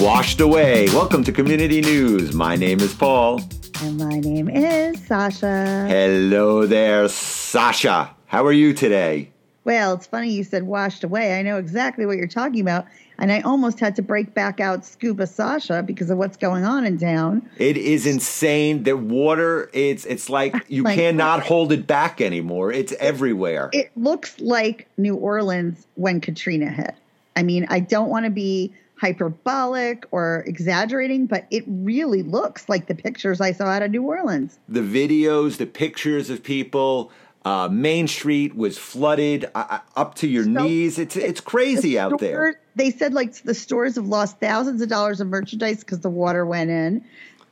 washed away. Welcome to Community News. My name is Paul. And my name is Sasha. Hello there, Sasha. How are you today? Well, it's funny you said washed away. I know exactly what you're talking about. And I almost had to break back out Scuba Sasha because of what's going on in town. It is insane. The water, it's like you cannot hold it back anymore. It's everywhere. It looks like New Orleans when Katrina hit. I mean, I don't want to be hyperbolic or exaggerating, but it really looks like the pictures I saw out of New Orleans. The videos, the pictures of people. Main Street was flooded up to your knees. It's crazy out there. They said the stores have lost thousands of dollars of merchandise because the water went in.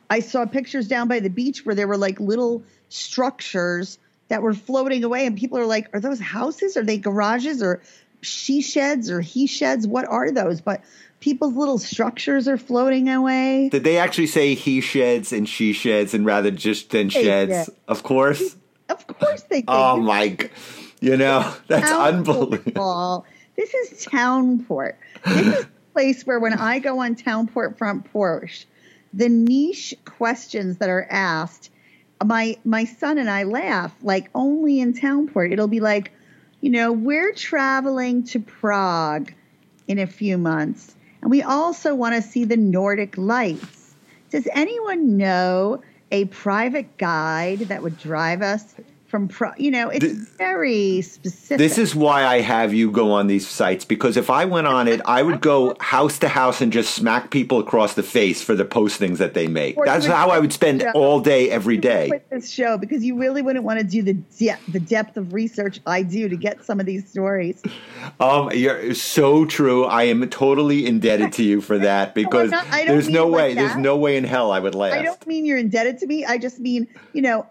I saw pictures down by the beach where there were little structures that were floating away. And people are like, are those houses? Are they garages or she sheds or he sheds? What are those? But people's little structures are floating away. Did they actually say he sheds and she sheds and rather just than sheds? Yeah. Of course. Of course they do. Oh, my God. You know, that's unbelievable. This is Townport. This is a place where when I go on Townport front porch, the niche questions that are asked, my son and I laugh, only in Townport. It'll be we're traveling to Prague in a few months, and we also want to see the Nordic lights. Does anyone know a private guide that would drive us from, it's very specific. This is why I have you go on these sites, because if I went on it, I would go house to house and just smack people across the face for the postings that they make. That's how I would spend all day, every day. With this show, because you really wouldn't want to do the depth of research I do to get some of these stories. You're so true. I am totally indebted to you for that, because there's no way in hell I would last. I don't mean you're indebted to me. I just mean,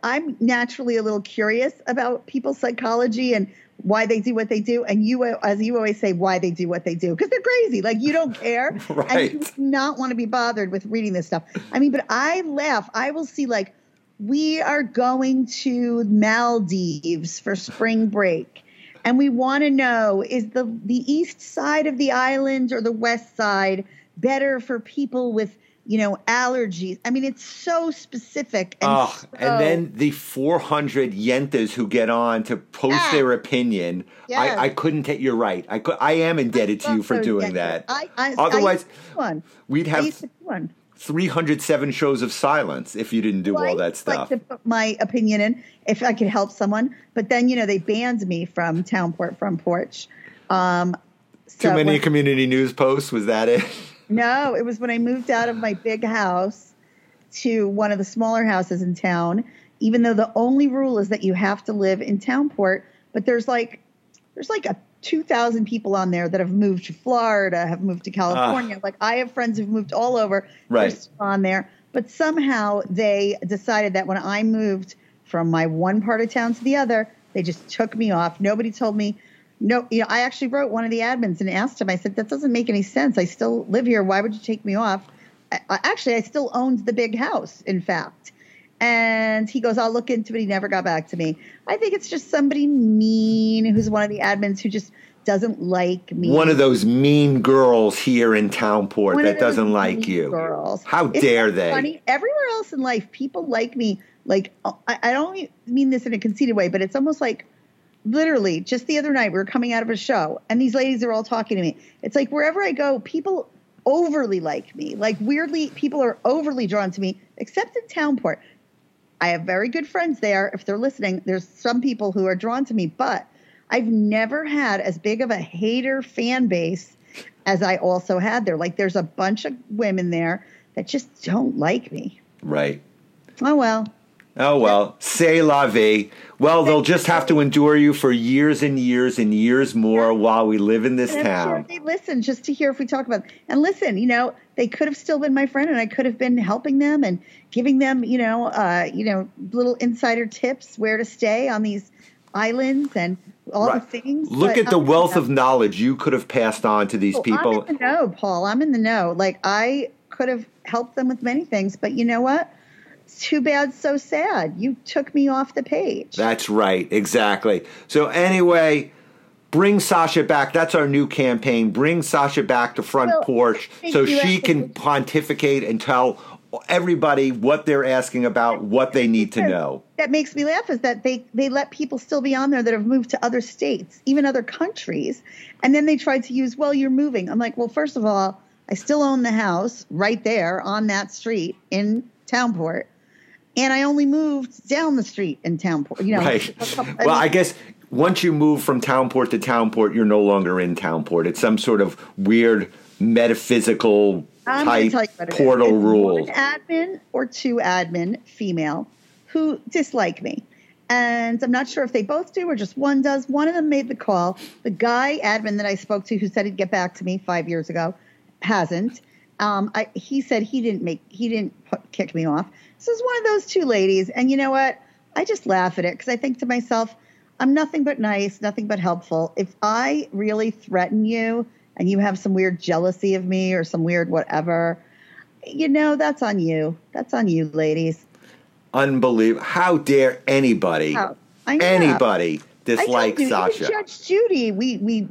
I'm naturally a little curious about people's psychology and why they do what they do, and you, as you always say, why they do what they do, because they're crazy. You don't care, right? And you do not want to be bothered with reading this stuff. I mean, but I laugh. I will see we are going to Maldives for spring break, and we want to know, is the east side of the island or the west side better for people with allergies? I mean, it's so specific. And and then the 400 yentas who get on to post their opinion. Yes. I couldn't take. You're right. I am indebted to you for doing that. Otherwise, we'd have 307 shows of silence if you didn't do all that stuff. I like to put my opinion in if I could help someone. But then, they banned me from Townport front porch. Too many community news posts. Was that it? No, it was when I moved out of my big house to one of the smaller houses in town, even though the only rule is that you have to live in Townport. But there's 2,000 people on there that have moved to Florida, have moved to California. I have friends who've moved all over. Right. On there. But somehow they decided that when I moved from my one part of town to the other, they just took me off. Nobody told me. No, I actually wrote one of the admins and asked him, I said, that doesn't make any sense. I still live here. Why would you take me off? I still owned the big house, in fact. And he goes, I'll look into it. He never got back to me. I think it's just somebody mean who's one of the admins who just doesn't like me. One of those mean girls here in Townport that doesn't like you. Girls. How dare they? Funny? Everywhere else in life, people like me. I don't mean this in a conceited way, but it's almost like, literally, just the other night, we were coming out of a show, and these ladies are all talking to me. It's wherever I go, people overly like me. Weirdly, people are overly drawn to me, except in Townport. I have very good friends there. If they're listening, there's some people who are drawn to me, but I've never had as big of a hater fan base as I also had there. There's a bunch of women there that just don't like me. Right. Oh, well, c'est la vie. Well, they'll just have to endure you for years and years and years more while we live in this town. Sure they listen just to hear if we talk about them. And listen, they could have still been my friend, and I could have been helping them and giving them, little insider tips where to stay on these islands and all the things. Look at the wealth of knowledge you could have passed on to these people. I'm in the know, Paul. I'm in the know. I could have helped them with many things, but you know what? Too bad, so sad. You took me off the page. That's right. Exactly. So anyway, Bring Sasha back. That's our new campaign. Bring Sasha back to Front Porch so she can pontificate and tell everybody what they're asking about, what they need to know. That makes me laugh is that they let people still be on there that have moved to other states, even other countries. And then they tried to use, well, you're moving. I'm like, well, first of all, I still own the house right there on that street in Townport. And I only moved down the street in Townport. You know, right. I guess once you move from Townport to Townport, you're no longer in Townport. It's some sort of weird metaphysical type portal rule. One admin or two admin female who dislike me. And I'm not sure if they both do or just one does. One of them made the call. The guy admin that I spoke to who said he'd get back to me 5 years ago hasn't. He said he didn't kick me off. So it's one of those two ladies. And you know what? I just laugh at it because I think to myself, I'm nothing but nice, nothing but helpful. If I really threaten you and you have some weird jealousy of me or some weird whatever, you know, that's on you. That's on you, ladies. Unbelievable. How dare anybody, anybody dislike Sasha? Even Judge Judy, we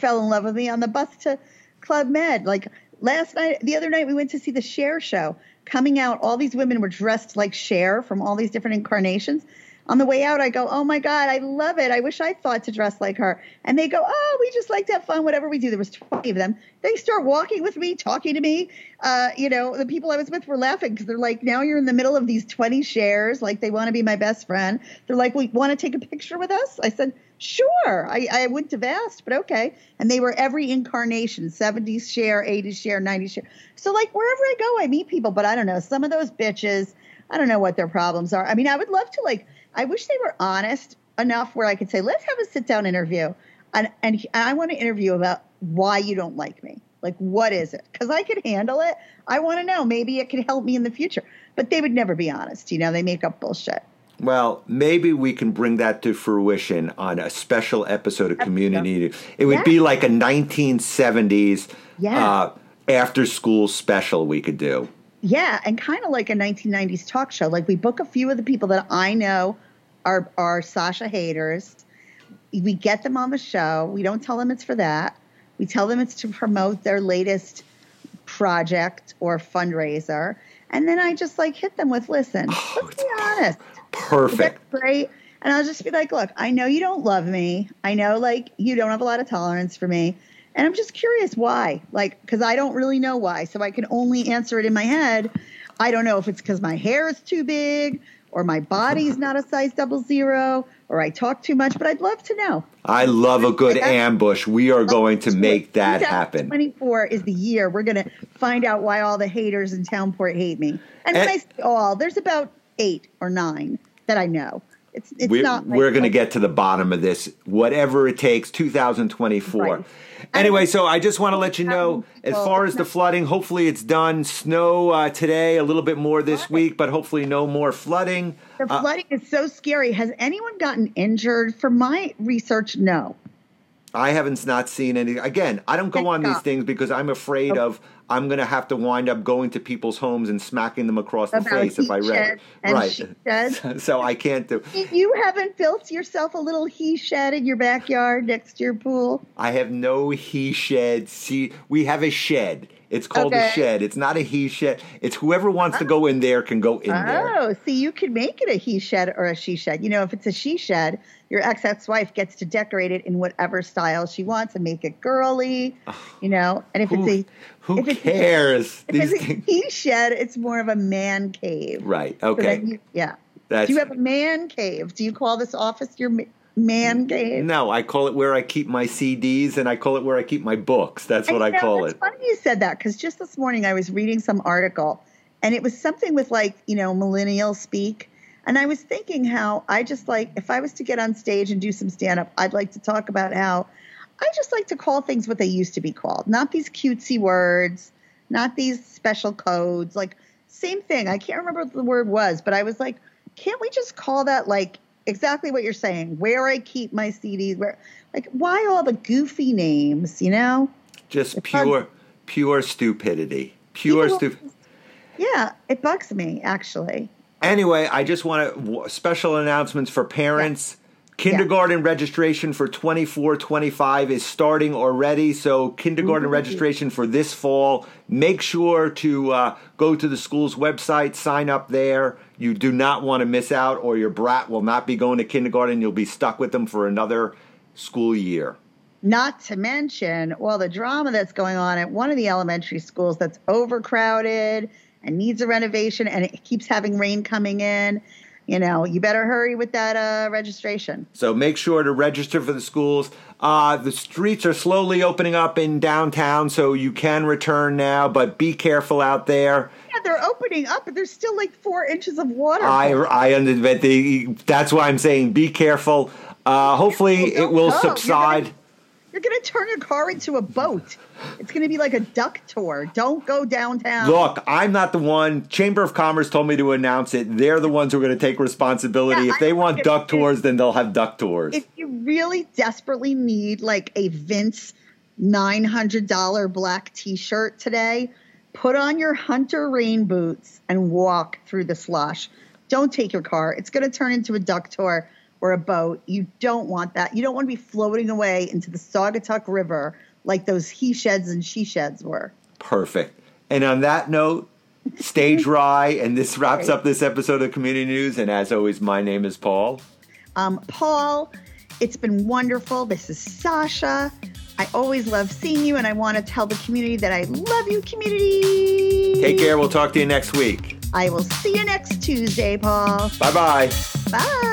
fell in love with me on the bus to Club Med. Like the other night we went to see the Cher show. Coming out, all these women were dressed like Cher from all these different incarnations. On the way out, I go, oh, my God, I love it. I wish I thought to dress like her. And they go, oh, we just like to have fun, whatever we do. There was 20 of them. They start walking with me, talking to me. The people I was with were laughing because they're like, now you're in the middle of these 20 shares. Like, they want to be my best friend. They're like, we want to take a picture with us? I said, sure. I wouldn't have asked, but okay. And they were every incarnation, 70s share, 80s share, 90s share. So, like, wherever I go, I meet people. But I don't know. Some of those bitches, I don't know what their problems are. I mean, I would love to, like, I wish they were honest enough where I could say, let's have a sit-down interview, and I want to interview about why you don't like me. Like, what is it? Because I could handle it. I want to know. Maybe it could help me in the future. But they would never be honest. You know, they make up bullshit. Well, maybe we can bring that to fruition on a special episode of Community News. It would be like a 1970s after-school special we could do. Yeah, and kind of like a 1990s talk show. Like, we book a few of the people that I know are Sasha haters. We get them on the show. We don't tell them it's for that. We tell them it's to promote their latest project or fundraiser. And then I just, like, hit them with, listen, let's be honest. Perfect. That's great. And I'll just be like, look, I know you don't love me. I know, like, you don't have a lot of tolerance for me. And I'm just curious why, like, because I don't really know why. So I can only answer it in my head. I don't know if it's because my hair is too big or my body's not a size 00 or I talk too much. But I'd love to know. I love a good ambush. We are going to make that happen. 2024 is the year. We're going to find out why all the haters in Townport hate me. And when I say all, there's about 8 or 9 that I know. We're going to get to the bottom of this, whatever it takes, 2024. Right. Anyway, so I just want to let you know, as far as the flooding, hopefully it's done. Snow today, a little bit more this week, but hopefully no more flooding. The flooding is so scary. Has anyone gotten injured? For my research, no. I haven't not seen any. Again, I don't go on these things because I'm afraid of I'm going to have to wind up going to people's homes and smacking them across the face if I read it. Right. She said. So I can't do it. You haven't built yourself a little he shed in your backyard next to your pool? I have no he shed. See, we have a shed. It's called a shed. It's not a he shed. It's whoever wants to go in there can go in there. Oh, see, you can make it a he shed or a she shed. You know, if it's a she shed, your ex-wife gets to decorate it in whatever style she wants and make it girly, And if who cares? If it's a he shed, it's more of a man cave. Right. Okay. So do you have a man cave? Do you call this office your man cave? No, I call it where I keep my CDs, and I call it where I keep my books. That's what I call it. It's funny you said that, because just this morning I was reading some article, and it was something with, like, millennial speak. And I was thinking how I just, like, if I was to get on stage and do some stand-up, I'd like to talk about how I just like to call things what they used to be called. Not these cutesy words, not these special codes. Like, same thing. I can't remember what the word was, but I was like, can't we just call that, like, exactly what you're saying, where I keep my CDs, where, like, why all the goofy names, Just it pure stupidity. Pure stupidity. Yeah, it bugs me, actually. Anyway, I just want special announcements for parents. Kindergarten registration for 24-25 is starting already, so kindergarten registration for this fall. Make sure to go to the school's website, sign up there. You do not want to miss out, or your brat will not be going to kindergarten. You'll be stuck with them for another school year. Not to mention all the drama that's going on at one of the elementary schools that's overcrowded and needs a renovation, and it keeps having rain coming in. You know, you better hurry with that registration. So make sure to register for the schools. The streets are slowly opening up in downtown, so you can return now, but be careful out there. Yeah, they're opening up, but there's still like 4 inches of water. That's why I'm saying be careful. Hopefully it will subside. You're going to turn your car into a boat. It's going to be like a duck tour. Don't go downtown. Look, I'm not the one. Chamber of Commerce told me to announce it. They're the ones who are going to take responsibility. Yeah, if they want duck tours, then they'll have duck tours. If you really desperately need like a Vince $900 black T-shirt today, put on your Hunter rain boots and walk through the slush. Don't take your car. It's going to turn into a duck tour or a boat. You don't want that. You don't want to be floating away into the Saugatuck River like those he sheds and she sheds were. Perfect. And on that note, stay dry. And this wraps up this episode of Community News. And as always, my name is Paul. Paul, it's been wonderful. This is Sasha. I always love seeing you, and I want to tell the community that I love you, community. Take care. We'll talk to you next week. I will see you next Tuesday, Paul. Bye-bye. Bye.